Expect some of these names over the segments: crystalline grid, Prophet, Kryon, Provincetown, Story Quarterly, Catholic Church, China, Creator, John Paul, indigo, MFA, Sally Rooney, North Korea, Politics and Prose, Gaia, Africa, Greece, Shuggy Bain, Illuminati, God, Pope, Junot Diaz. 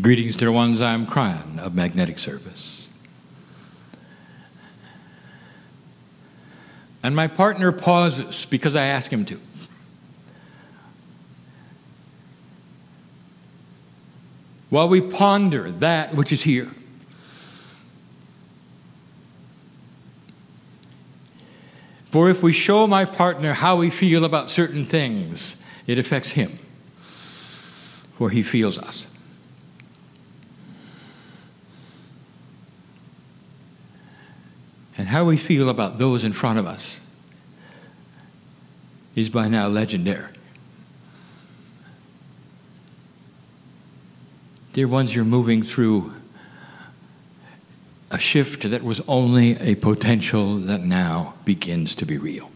Greetings, dear ones. I am Kryon of Magnetic Service. And my partner pauses because I ask him to. While we ponder that which is here, for if we show my partner how we feel about certain things, it affects him, for he feels us. And how we feel about those in front of us is by now legendary. Dear ones, you're moving through a shift that was only a potential that now begins to be real.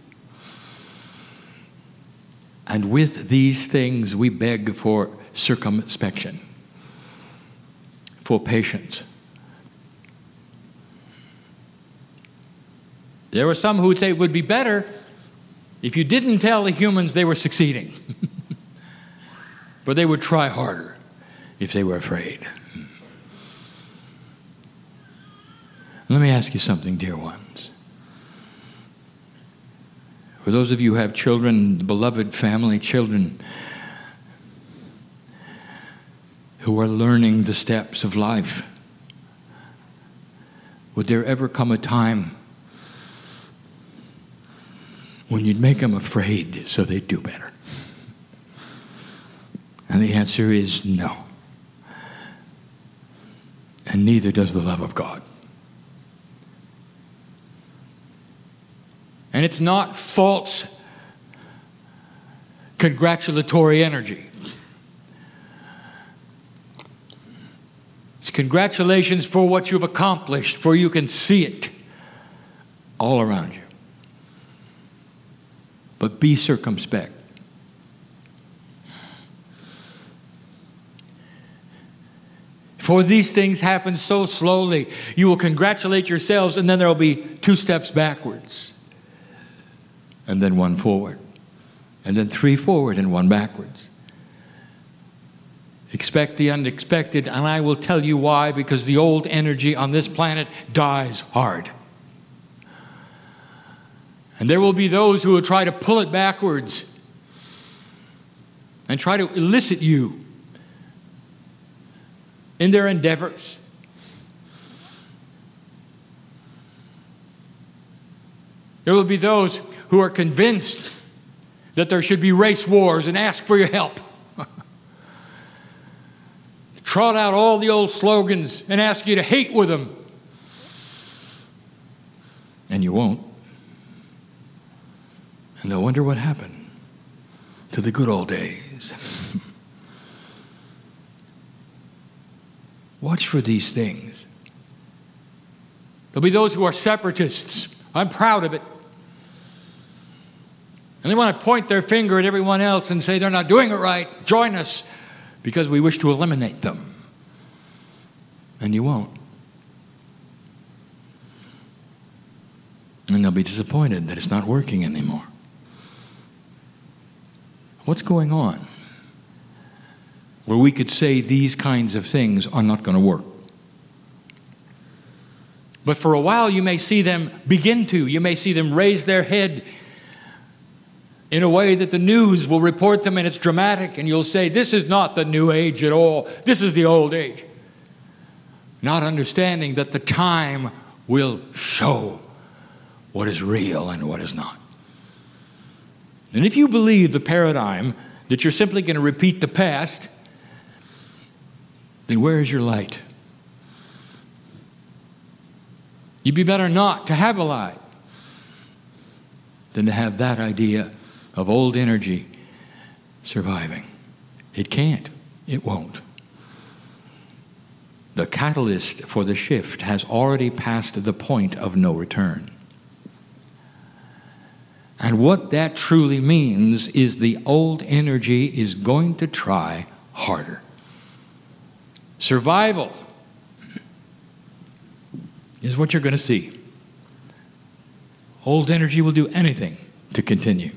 And with these things, we beg for circumspection, for patience. There were some who would say it would be better if you didn't tell the humans they were succeeding. But they would try harder if they were afraid. Let me ask you something, dear ones. For those of you who have children, beloved family children, who are learning the steps of life, would there ever come a time when you'd make them afraid so they'd do better? And the answer is no. And neither does the love of God. And it's not false congratulatory energy. It's congratulations for what you've accomplished, for you can see it all around you. But be circumspect. For these things happen so slowly, you will congratulate yourselves, and then there will be two steps backwards, and then one forward, and then three forward and one backwards. Expect the unexpected, and I will tell you why, because the old energy on this planet dies hard. And there will be those who will try to pull it backwards and try to elicit you in their endeavors. There will be those who are convinced that there should be race wars and ask for your help. Trot out all the old slogans and ask you to hate with them. And you won't. And they'll wonder what happened to the good old days. Watch for these things. There'll be those who are separatists. I'm proud of it. And they want to point their finger at everyone else and say they're not doing it right. Join us because we wish to eliminate them. And you won't. And they'll be disappointed that it's not working anymore. What's going on? Where we could say these kinds of things are not going to work. But for a while you may see them begin to. You may see them raise their head in a way that the news will report them, and it's dramatic, and you'll say, this is not the new age at all. This is the old age. Not understanding that the time will show what is real and what is not. And if you believe the paradigm that you're simply going to repeat the past, then where is your light? You'd be better not to have a light than to have that idea of old energy surviving. It can't. It won't. The catalyst for the shift has already passed the point of no return. And what that truly means is the old energy is going to try harder. Survival is what you're going to see. Old energy will do anything to continue.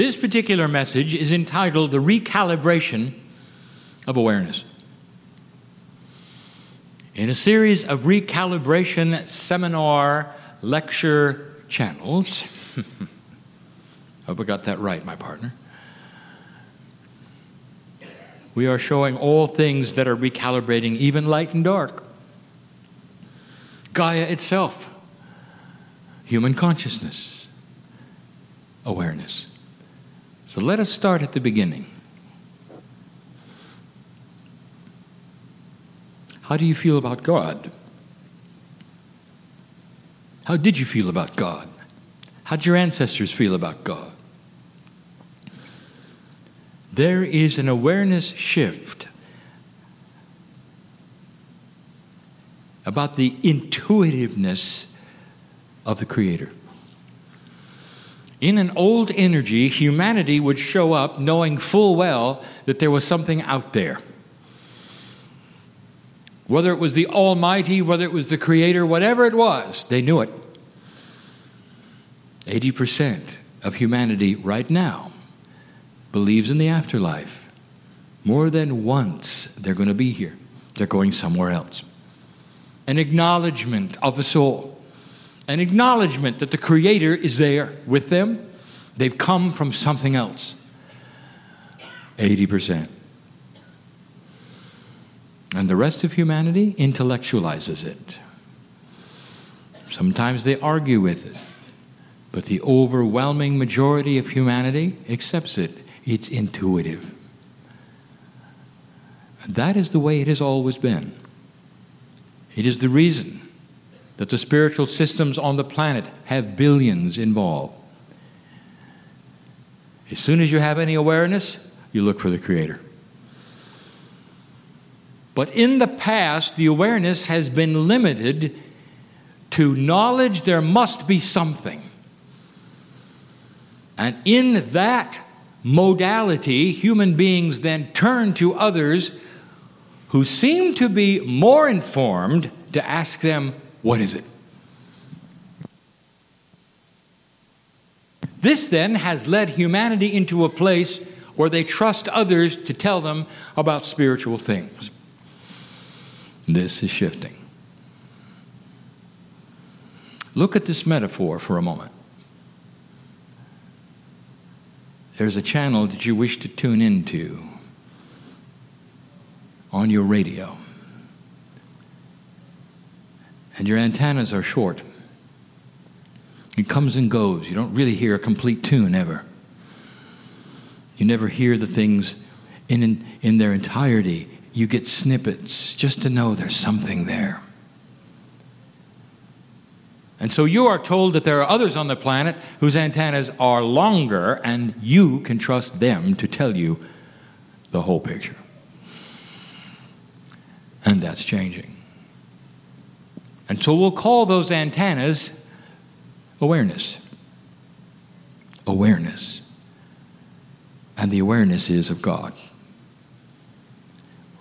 This particular message is entitled The Recalibration of Awareness. In a series of recalibration seminar lecture channels, hope I got that right, my partner, we are showing all things that are recalibrating, even light and dark. Gaia itself, human consciousness, awareness. So let us start at the beginning. How do you feel about God? How did you feel about God? How did your ancestors feel about God? There is an awareness shift about the intuitiveness of the Creator. In an old energy, humanity would show up knowing full well that there was something out there. Whether it was the Almighty, whether it was the Creator, whatever it was, they knew it. 80% of humanity right now believes in the afterlife. More than once, they're going to be here. They're going somewhere else. An acknowledgement of the soul. An acknowledgement that the Creator is there with them. They've come from something else. 80%. And the rest of humanity intellectualizes it. Sometimes they argue with it. But the overwhelming majority of humanity accepts it. It's intuitive. And that is the way it has always been. It is the reason that the spiritual systems on the planet have billions involved. As soon as you have any awareness, you look for the Creator. But in the past, the awareness has been limited to knowledge there must be something. And in that modality, human beings then turn to others who seem to be more informed to ask them, what is it? This then has led humanity into a place where they trust others to tell them about spiritual things. This is shifting. Look at this metaphor for a moment. There's a channel that you wish to tune into on your radio. And your antennas are short. It comes and goes. You don't really hear a complete tune ever. You never hear the things in their entirety. You get snippets just to know there's something there. And so you are told that there are others on the planet whose antennas are longer, and you can trust them to tell you the whole picture. And that's changing. And so we'll call those antennas awareness. Awareness. And the awareness is of God.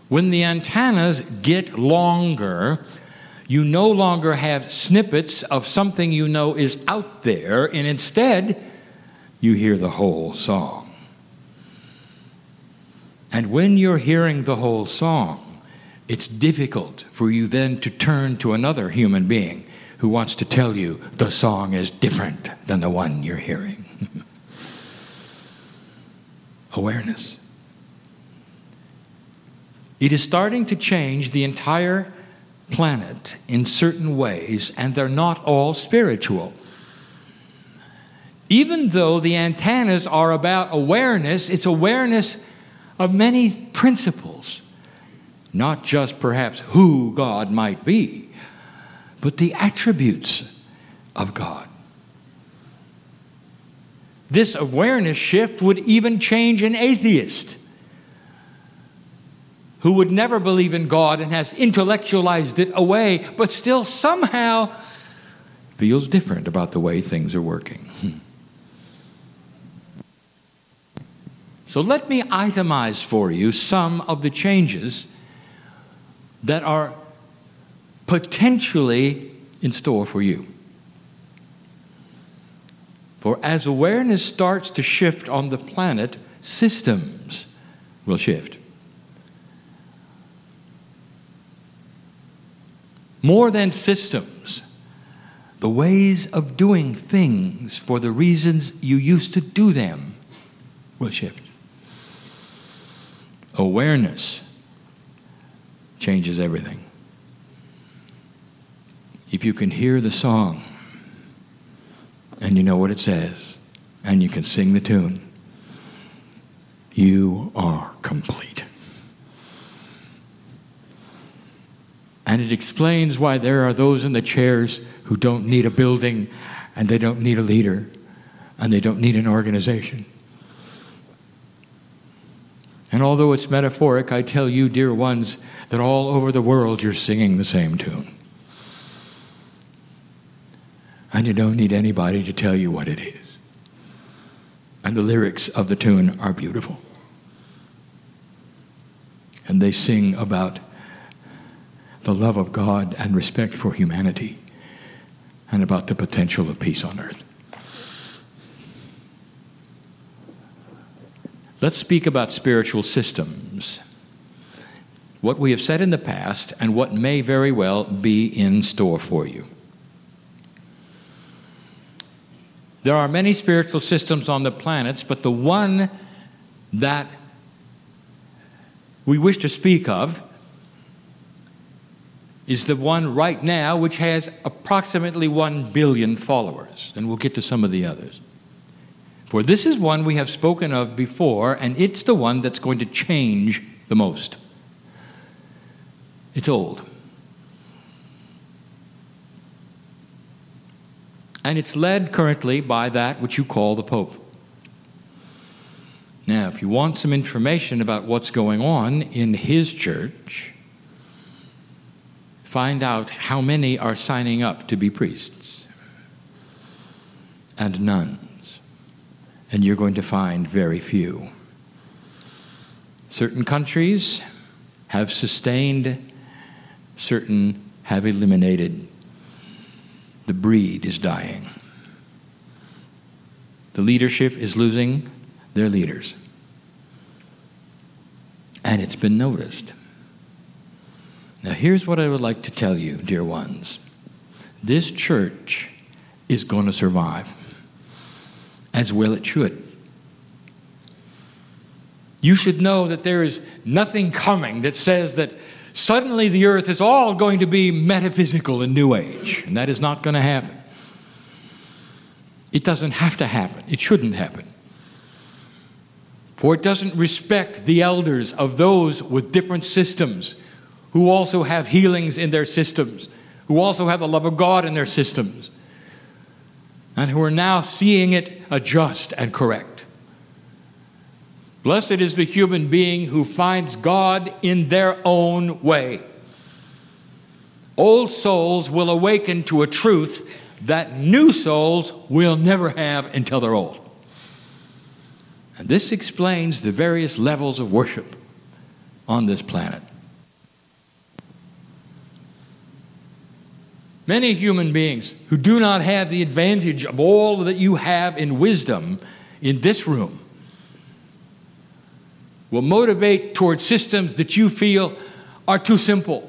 When the antennas get longer, you no longer have snippets of something you know is out there, and instead, you hear the whole song. And when you're hearing the whole song, it's difficult for you then to turn to another human being who wants to tell you the song is different than the one you're hearing. Awareness. It is starting to change the entire planet in certain ways, and they're not all spiritual. Even though the antennas are about awareness, it's awareness of many principles. Not just perhaps who God might be, but the attributes of God. This awareness shift would even change an atheist who would never believe in God and has intellectualized it away, but still somehow feels different about the way things are working. So let me itemize for you some of the changes that are potentially in store for you. For as awareness starts to shift on the planet, systems will shift. More than systems, the ways of doing things for the reasons you used to do them will shift. Awareness changes everything. If you can hear the song and you know what it says and you can sing the tune, you are complete. And it explains why there are those in the chairs who don't need a building, and they don't need a leader, and they don't need an organization. And although it's metaphoric, I tell you, dear ones, that all over the world you're singing the same tune. And you don't need anybody to tell you what it is. And the lyrics of the tune are beautiful. And they sing about the love of God and respect for humanity, and about the potential of peace on earth. Let's speak about spiritual systems, what we have said in the past and what may very well be in store for you. There are many spiritual systems on the planets, but the one that we wish to speak of is the one right now which has approximately 1 billion followers. And we'll get to some of the others. For this is one we have spoken of before, and it's the one that's going to change the most. It's old. And it's led currently by that which you call the Pope. Now, if you want some information about what's going on in his church, find out how many are signing up to be priests and nuns, and you're going to find very few. Certain countries have sustained, certain have eliminated. The breed is dying. The leadership is losing their leaders. And it's been noticed. Now, here's what I would like to tell you, dear ones. This church is going to survive, as well it should. You should know that there is nothing coming that says that suddenly the earth is all going to be metaphysical and new age, and that is not going to happen. It doesn't have to happen. It shouldn't happen. For it doesn't respect the elders of those with different systems, who also have healings in their systems, who also have the love of God in their systems, and who are now seeing it adjust and correct. Blessed is the human being who finds God in their own way. Old souls will awaken to a truth that new souls will never have until they're old. And this explains the various levels of worship on this planet. Many human beings who do not have the advantage of all that you have in wisdom in this room will motivate toward systems that you feel are too simple,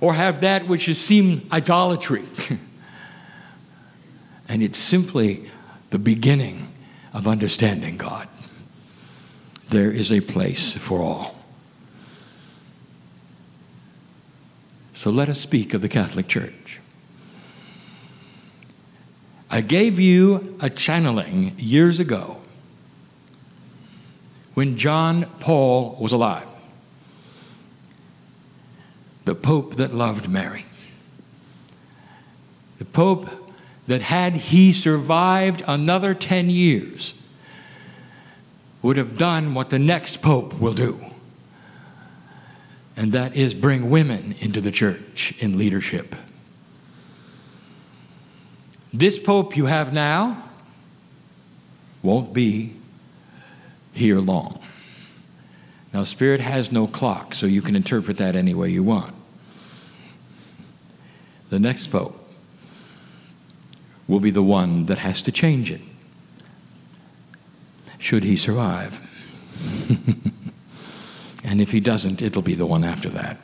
or have that which is seen idolatry. And it's simply the beginning of understanding God. There is a place for all. So let us speak of the Catholic Church. I gave you a channeling years ago when John Paul was alive, the Pope that loved Mary, the Pope that, had he survived another 10 years, would have done what the next Pope will do. And that is bring women into the church in leadership. This Pope you have now won't be here long. Now, Spirit has no clock, so you can interpret that any way you want. The next Pope will be the one that has to change it, should he survive. And if he doesn't, it'll be the one after that.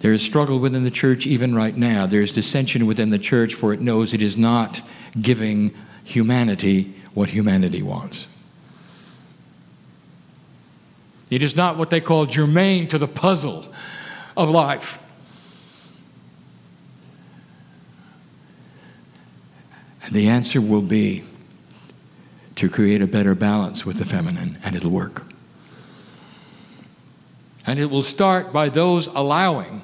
There is struggle within the church even right now. There is dissension within the church, for it knows it is not giving humanity what humanity wants. It is not what they call germane to the puzzle of life. And the answer will be to create a better balance with the feminine, and it'll work. And it will start by those allowing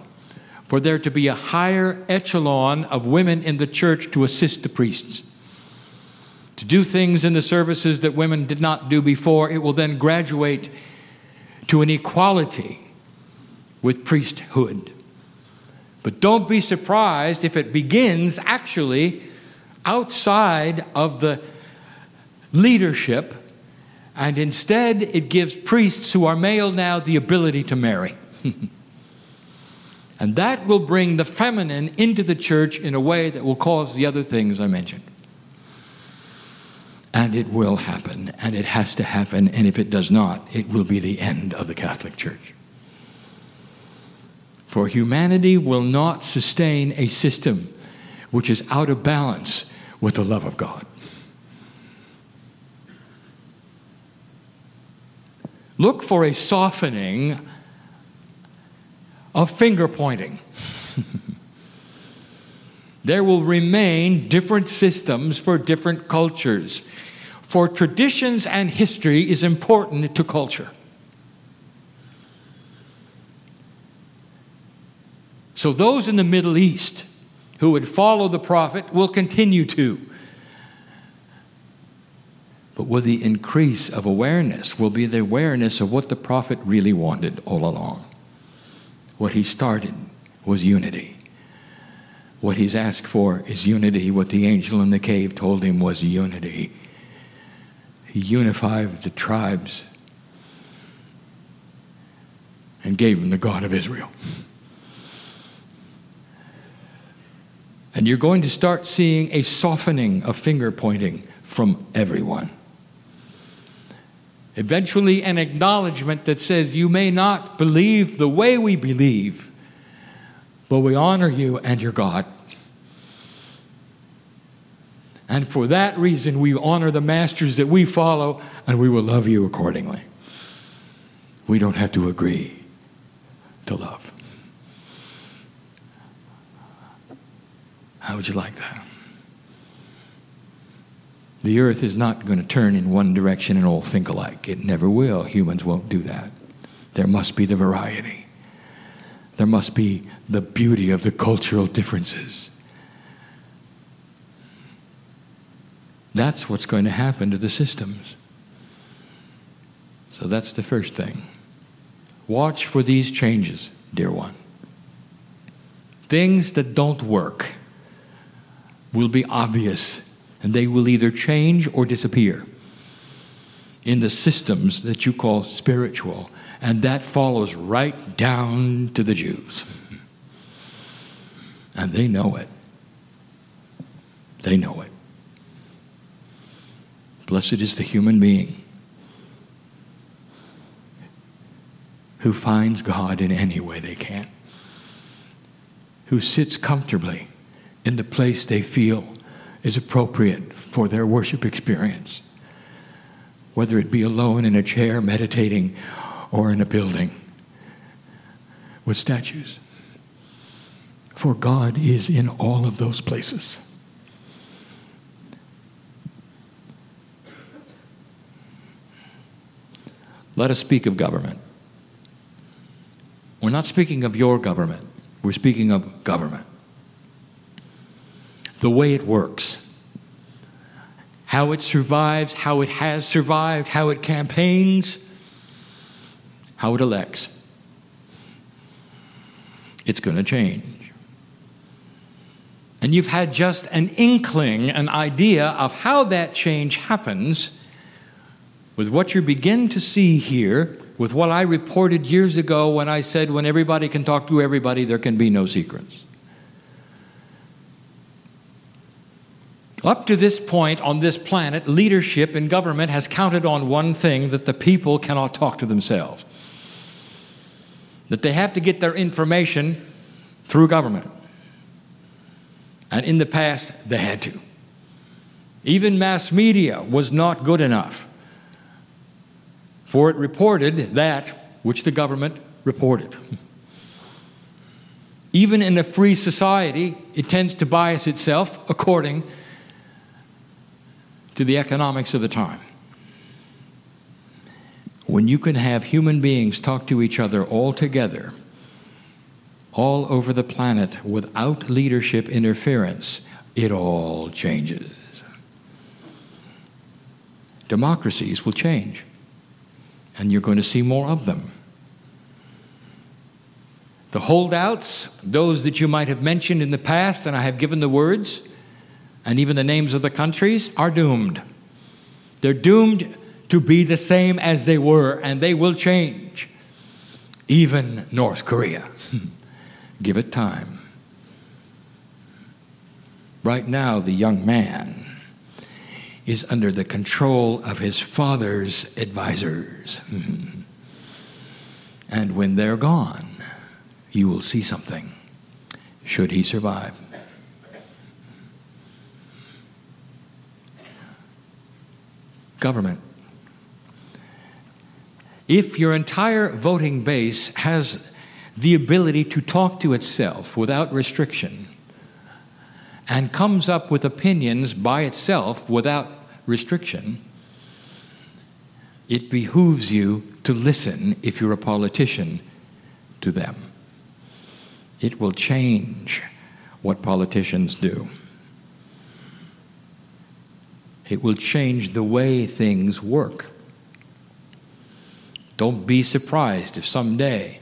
for there to be a higher echelon of women in the church to assist the priests, to do things in the services that women did not do before. It will then graduate to an equality with priesthood. But don't be surprised if it begins actually outside of the leadership, and instead it gives priests who are male now the ability to marry. And that will bring the feminine into the church in a way that will cause the other things I mentioned. And it will happen, and it has to happen, and if it does not, it will be the end of the Catholic Church. For humanity will not sustain a system which is out of balance with the love of God. Look for a softening of finger pointing. There will remain different systems for different cultures. For traditions and history is important to culture. So those in the Middle East who would follow the prophet will continue to. But with the increase of awareness will be the awareness of what the prophet really wanted all along. What he started was unity. What he's asked for is unity. What the angel in the cave told him was unity. He unified the tribes and gave him the God of Israel. And you're going to start seeing a softening of finger pointing from everyone. Eventually an acknowledgement that says, you may not believe the way we believe, but we honor you and your God. And for that reason, we honor the masters that we follow, and we will love you accordingly. We don't have to agree to love. How would you like that? The earth is not going to turn in one direction and all think alike. It never will. Humans won't do that. There must be the variety. There must be the beauty of the cultural differences. That's what's going to happen to the systems. So that's the first thing. Watch for these changes, dear one. Things that don't work will be obvious, and they will either change or disappear in the systems that you call spiritual. And that follows right down to the Jews. And they know it. They know it. Blessed is the human being who finds God in any way they can, who sits comfortably in the place they feel is appropriate for their worship experience, whether it be alone in a chair meditating or in a building with statues. For God is in all of those places. Let us speak of government. We're not speaking of your government. We're speaking of government. The way it works. How it survives, how it has survived, how it campaigns, how it elects. It's going to change. And you've had just an inkling, an idea of how that change happens with what you begin to see here, with what I reported years ago when I said, when everybody can talk to everybody, there can be no secrets. Up to this point on this planet, leadership and government has counted on one thing, that the people cannot talk to themselves. That they have to get their information through government. And in the past, they had to. Even mass media was not good enough, for it reported that which the government reported. Even in a free society, it tends to bias itself according to the economics of the time. When you can have human beings talk to each other all together, all over the planet, without leadership interference, it all changes. Democracies will change, and you're going to see more of them. The holdouts, those that you might have mentioned in the past, and I have given the words, and even the names of the countries, are doomed. They're doomed to be the same as they were, and they will change. Even North Korea. Give it time. Right now, the young man is under the control of his father's advisors. And when they're gone, you will see something, should he survive. Government. If your entire voting base has the ability to talk to itself without restriction and comes up with opinions by itself without restriction, it behooves you to listen, if you're a politician, to them. It will change what politicians do. It will change the way things work. Don't be surprised if someday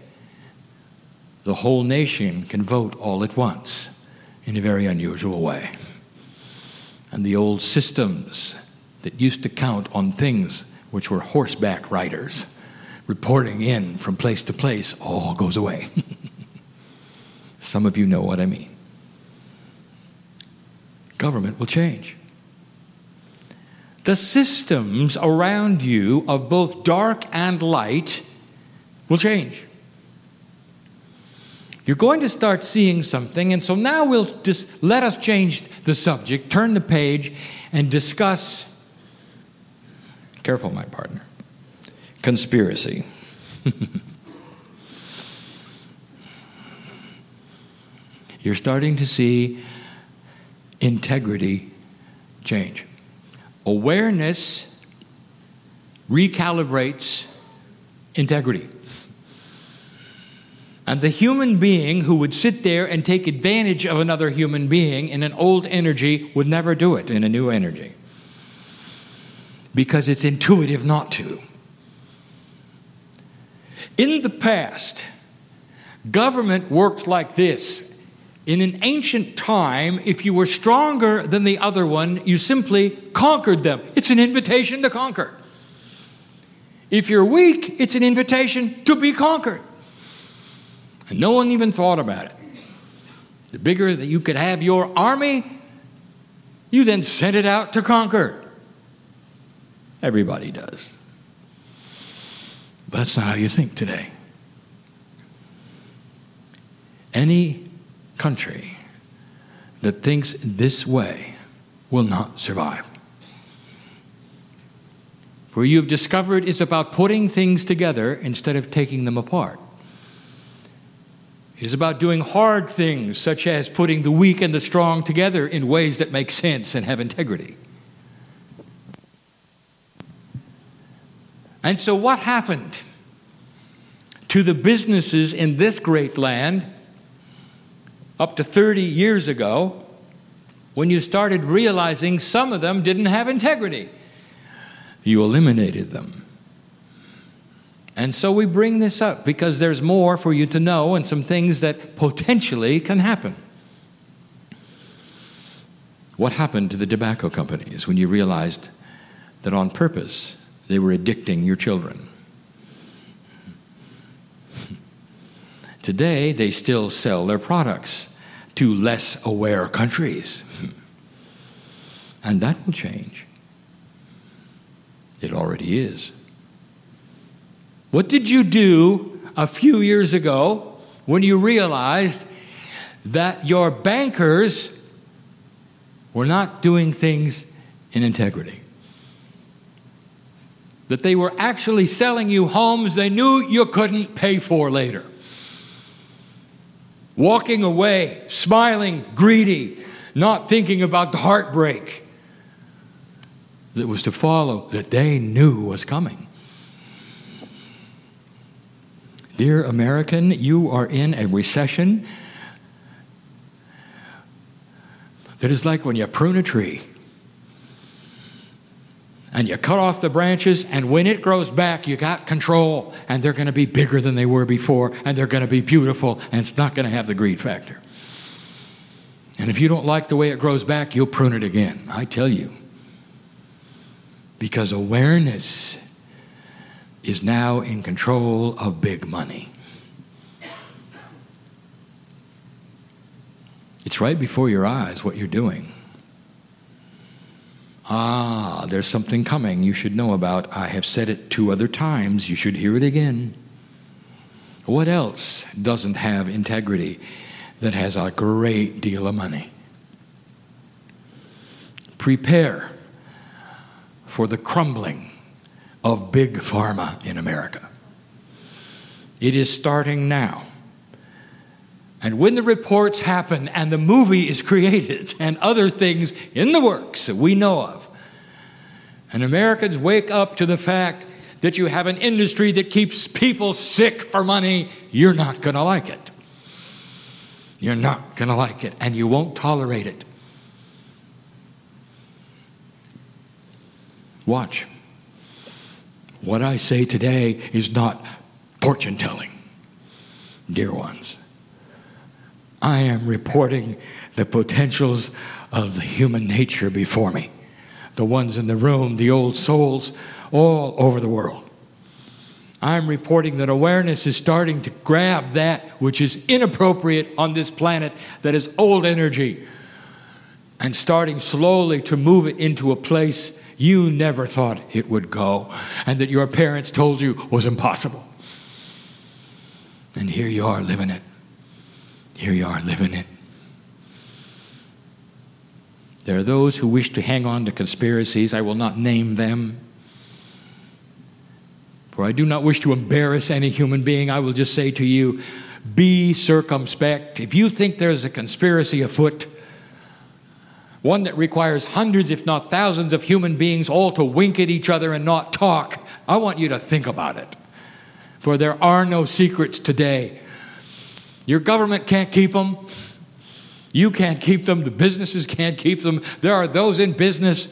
the whole nation can vote all at once in a very unusual way. And the old systems that used to count on things which were horseback riders reporting in from place to place all goes away. Some of you know what I mean. Government will change. The systems around you of both dark and light will change. You're going to start seeing something, and so now we'll just let us change the subject, turn the page, and discuss, careful my partner, conspiracy. You're starting to see integrity change. Awareness recalibrates integrity. And the human being who would sit there and take advantage of another human being in an old energy would never do it in a new energy. Because it's intuitive not to. In the past, government worked like this. In an ancient time, if you were stronger than the other one, you simply conquered them. It's an invitation to conquer. If you're weak, it's an invitation to be conquered. And no one even thought about it. The bigger that you could have your army, you then sent it out to conquer. Everybody does. But that's not how you think today. Any country that thinks this way will not survive. For you've discovered it's about putting things together instead of taking them apart. It is about doing hard things, such as putting the weak and the strong together in ways that make sense and have integrity. And so what happened to the businesses in this great land up to 30 years ago when you started realizing some of them didn't have integrity? You eliminated them. And so we bring this up because there's more for you to know and some things that potentially can happen. What happened to the tobacco companies when you realized that on purpose they were addicting your children? Today they still sell their products to less aware countries. And that will change. It already is. What did you do a few years ago when you realized that your bankers were not doing things in integrity? That they were actually selling you homes they knew you couldn't pay for later. Walking away, smiling, greedy, not thinking about the heartbreak that was to follow, that they knew was coming. Dear American, you are in a recession that is like when you prune a tree and you cut off the branches, and when it grows back, you got control, and they're going to be bigger than they were before, and they're going to be beautiful, and it's not going to have the greed factor. And if you don't like the way it grows back, you'll prune it again, I tell you. Because awareness is now in control of big money. It's right before your eyes what you're doing. Ah, there's something coming you should know about. I have said it 2 other times. You should hear it again. What else doesn't have integrity that has a great deal of money? Prepare for the crumbling of big pharma in America. It is starting now. And when the reports happen and the movie is created and other things in the works that we know of, and Americans wake up to the fact that you have an industry that keeps people sick for money, you're not going to like it. You're not going to like it, and you won't tolerate it. Watch. What I say today is not fortune-telling, dear ones. I am reporting the potentials of the human nature before me. The ones in the room, the old souls, all over the world. I'm reporting that awareness is starting to grab that which is inappropriate on this planet, that is old energy, and starting slowly to move it into a place you never thought it would go, and that your parents told you was impossible. And here you are living it. Here you are living it. There are those who wish to hang on to conspiracies. I will not name them, for I do not wish to embarrass any human being. I will just say to you, be circumspect. If you think there's a conspiracy afoot, one that requires hundreds, if not thousands, of human beings all to wink at each other and not talk, I want you to think about it. For there are no secrets today. Your government can't keep them. You can't keep them. The businesses can't keep them. There are those in business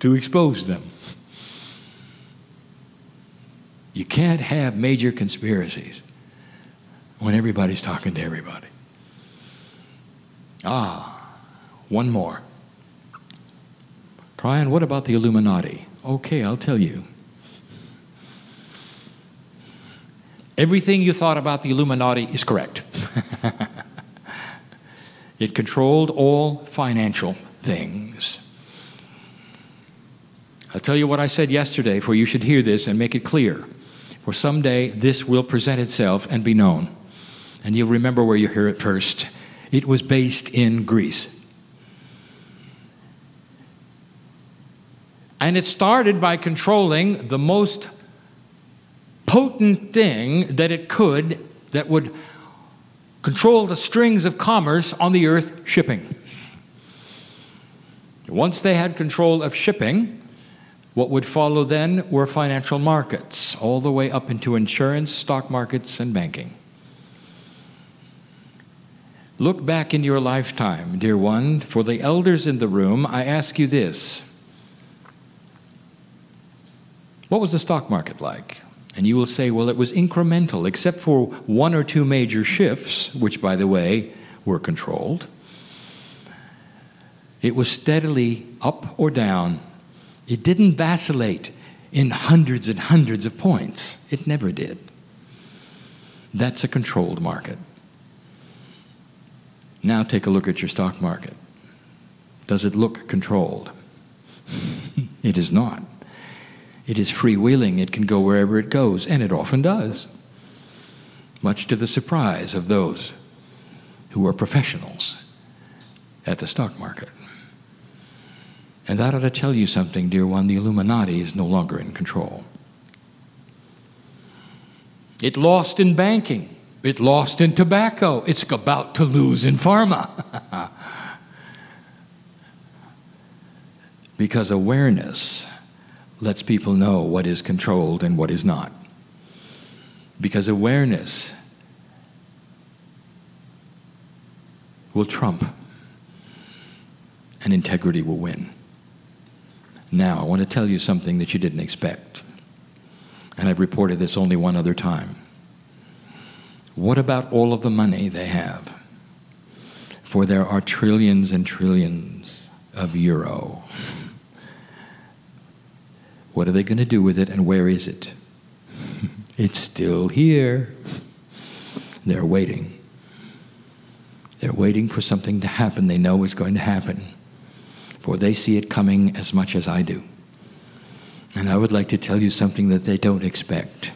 to expose them. You can't have major conspiracies when everybody's talking to everybody. Ah, one more. Kryon, what about the Illuminati? Okay, I'll tell you. Everything you thought about the Illuminati is correct. It controlled all financial things. I'll tell you what I said yesterday, for you should hear this and make it clear. For someday this will present itself and be known. And you'll remember where you hear it first. It was based in Greece. And it started by controlling the most potent thing that it could, that would control the strings of commerce on the earth, shipping. Once they had control of shipping, what would follow then were financial markets, all the way up into insurance, stock markets, and banking. Look back in your lifetime, dear one. For the elders in the room, I ask you this. What was the stock market like? And you will say, well, it was incremental, except for 1 or 2 major shifts, which, by the way, were controlled. It was steadily up or down. It didn't vacillate in hundreds and hundreds of points. It never did. That's a controlled market. Now take a look at your stock market. Does it look controlled? It is not. It is freewheeling. It can go wherever it goes, and it often does, much to the surprise of those who are professionals at the stock market. And that ought to tell you something, dear one. The Illuminati is no longer in control. It lost in banking. It lost in tobacco. It's about to lose in pharma. Because awareness lets people know what is controlled and what is not. Because awareness will trump and integrity will win. Now, I want to tell you something that you didn't expect. And I've reported this only one other time. What about all of the money they have? For there are trillions and trillions of euro. What are they going to do with it, and where is it? It's still here. They're waiting. They're waiting for something to happen they know is going to happen, for they see it coming as much as I do. And I would like to tell you something that they don't expect.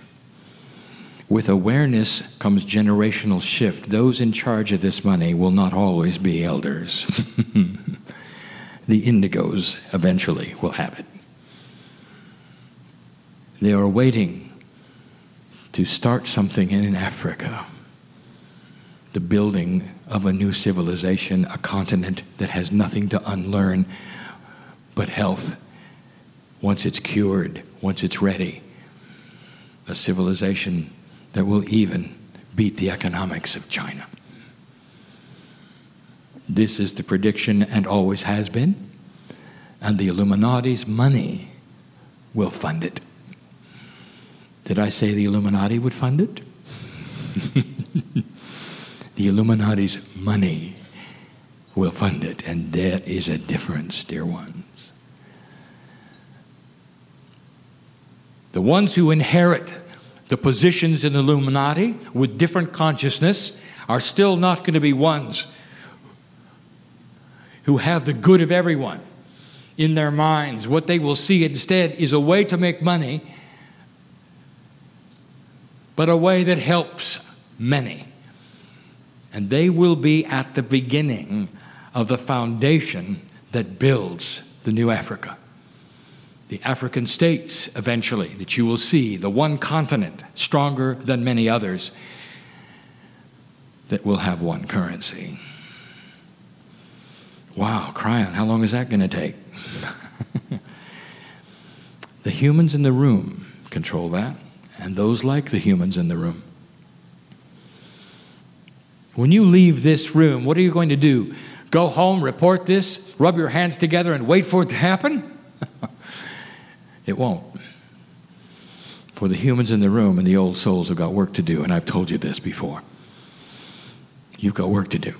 With awareness comes generational shift. Those in charge of this money will not always be elders. The indigos eventually will have it. They are waiting to start something in Africa, the building of a new civilization, a continent that has nothing to unlearn but health. Once it's cured, once it's ready, a civilization that will even beat the economics of China. This is the prediction, and always has been, and the Illuminati's money will fund it. Did I say the Illuminati would fund it? The Illuminati's money will fund it, and there is a difference, dear ones. The ones who inherit the positions in the Illuminati with different consciousness are still not going to be ones who have the good of everyone in their minds. What they will see instead is a way to make money, but a way that helps many. And they will be at the beginning of the foundation that builds the new Africa. The African states, eventually, that you will see, the one continent, stronger than many others, that will have one currency. Wow, Kryon, how long is that going to take? The humans in the room control that, and those like the humans in the room. When you leave this room, what are you going to do? Go home, report this, rub your hands together, and wait for it to happen? It won't. For the humans in the room and the old souls have got work to do, and I've told you this before. You've got work to do.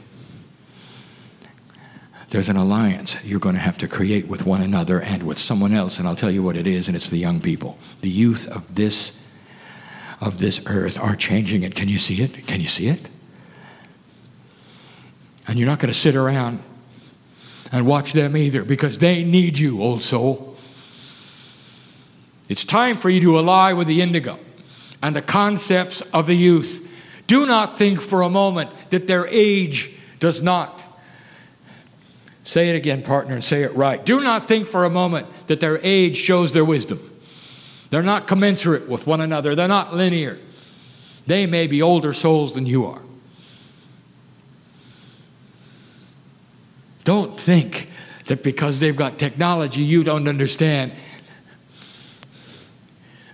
There's an alliance you're going to have to create with one another and with someone else, and I'll tell you what it is, and it's the young people. The youth of this earth are changing it. Can you see it? Can you see it? And you're not going to sit around and watch them either, because they need you, old soul. It's time for you to ally with the indigo and the concepts of the youth. Do not think for a moment that their age does not. Say it again, partner, and say it right. Do not think for a moment that their age shows their wisdom. They're not commensurate with one another. They're not linear. They may be older souls than you are. Don't think that because they've got technology you don't understand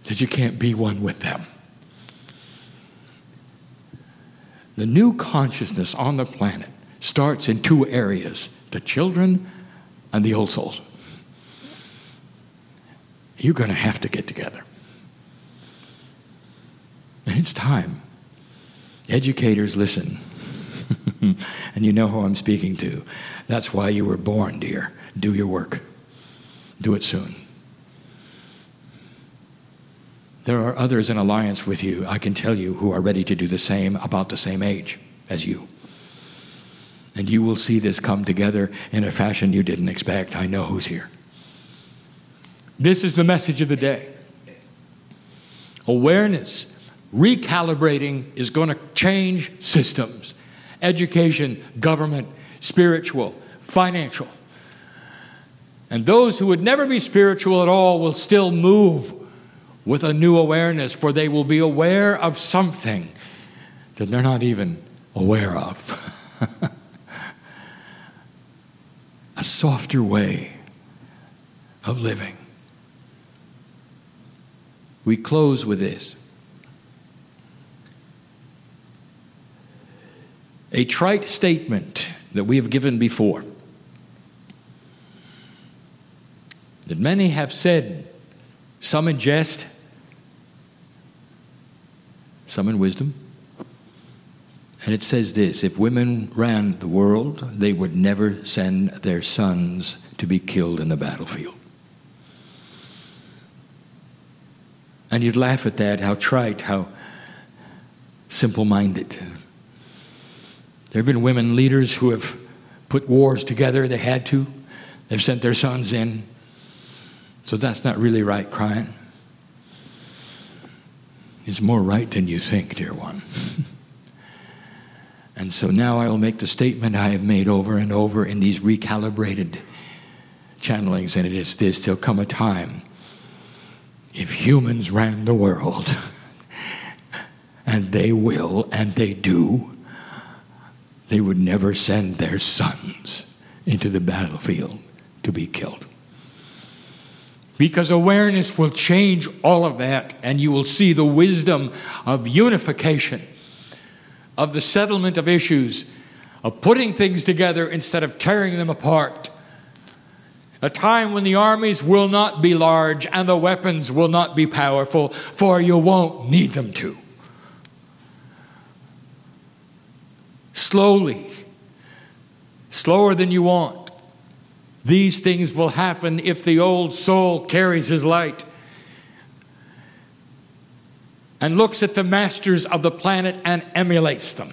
that you can't be one with them. The new consciousness on the planet starts in two areas, the children and the old souls. You're going to have to get together. And it's time. Educators, listen. And you know who I'm speaking to. That's why you were born, dear. Do your work. Do it soon. There are others in alliance with you, I can tell you, who are ready to do the same, about the same age as you. And you will see this come together in a fashion you didn't expect. I know who's here. This is the message of the day. Awareness, recalibrating is going to change systems. Education, government, spiritual, financial. And those who would never be spiritual at all will still move with a new awareness, for they will be aware of something that they're not even aware of. A softer way of living. We close with this. A trite statement that we have given before, that many have said, some in jest, some in wisdom. And it says this: if women ran the world, they would never send their sons to be killed in the battlefield. And you'd laugh at that, how trite, how simple-minded. There have been women leaders who have put wars together. They had to. They've sent their sons in. So that's not really right, Kryon. It's more right than you think, dear one. And so now I will make the statement I have made over and over in these recalibrated channelings, and it is this: there'll come a time, if humans ran the world, and they will, and they do, they would never send their sons into the battlefield to be killed. Because awareness will change all of that, and you will see the wisdom of unification, of the settlement of issues, of putting things together instead of tearing them apart. A time when the armies will not be large and the weapons will not be powerful, for you won't need them to. Slowly, slower than you want, these things will happen if the old soul carries his light and looks at the masters of the planet and emulates them.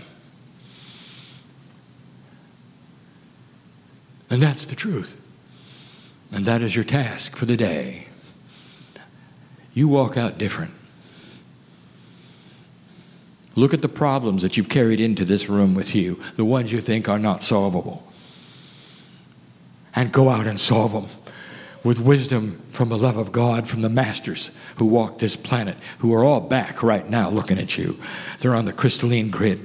And that's the truth. And that is your task for the day. You walk out different. Look at the problems that you've carried into this room with you, the ones you think are not solvable. And go out and solve them with wisdom from the love of God, from the masters who walk this planet, who are all back right now looking at you. They're on the crystalline grid.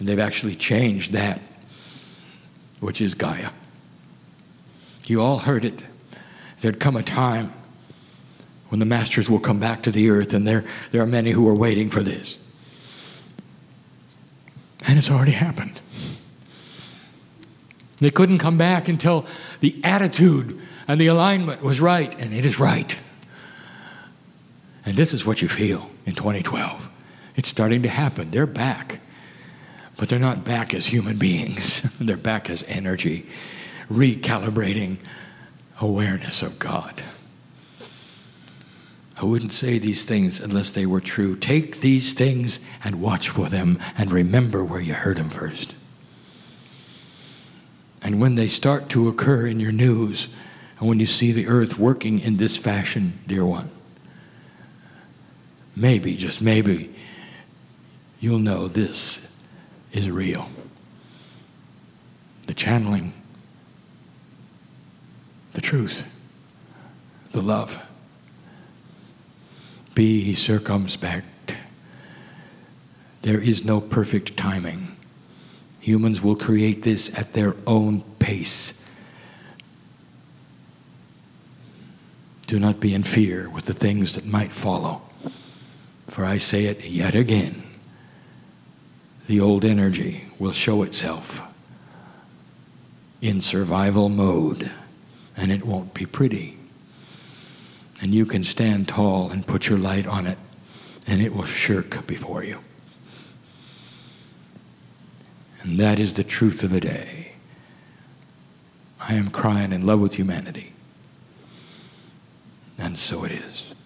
And they've actually changed that, which is Gaia. You all heard it. There'd come a time when the masters will come back to the earth, and there are many who are waiting for this. And it's already happened. They couldn't come back until the attitude and the alignment was right, and it is right. And this is what you feel in 2012. It's starting to happen. They're back. But they're not back as human beings. They're back as energy, recalibrating awareness of God. I wouldn't say these things unless they were true. Take these things and watch for them, and remember where you heard them first. And when they start to occur in your news, and when you see the earth working in this fashion, dear one, maybe, just maybe, you'll know this is real. The channeling, the truth, the love. Be circumspect. There is no perfect timing. Humans will create this at their own pace. Do not be in fear with the things that might follow. For I say it yet again, the old energy will show itself in survival mode, and it won't be pretty. And you can stand tall and put your light on it, and it will shirk before you. And that is the truth of the day. I am Kryon, in love with humanity. And so it is.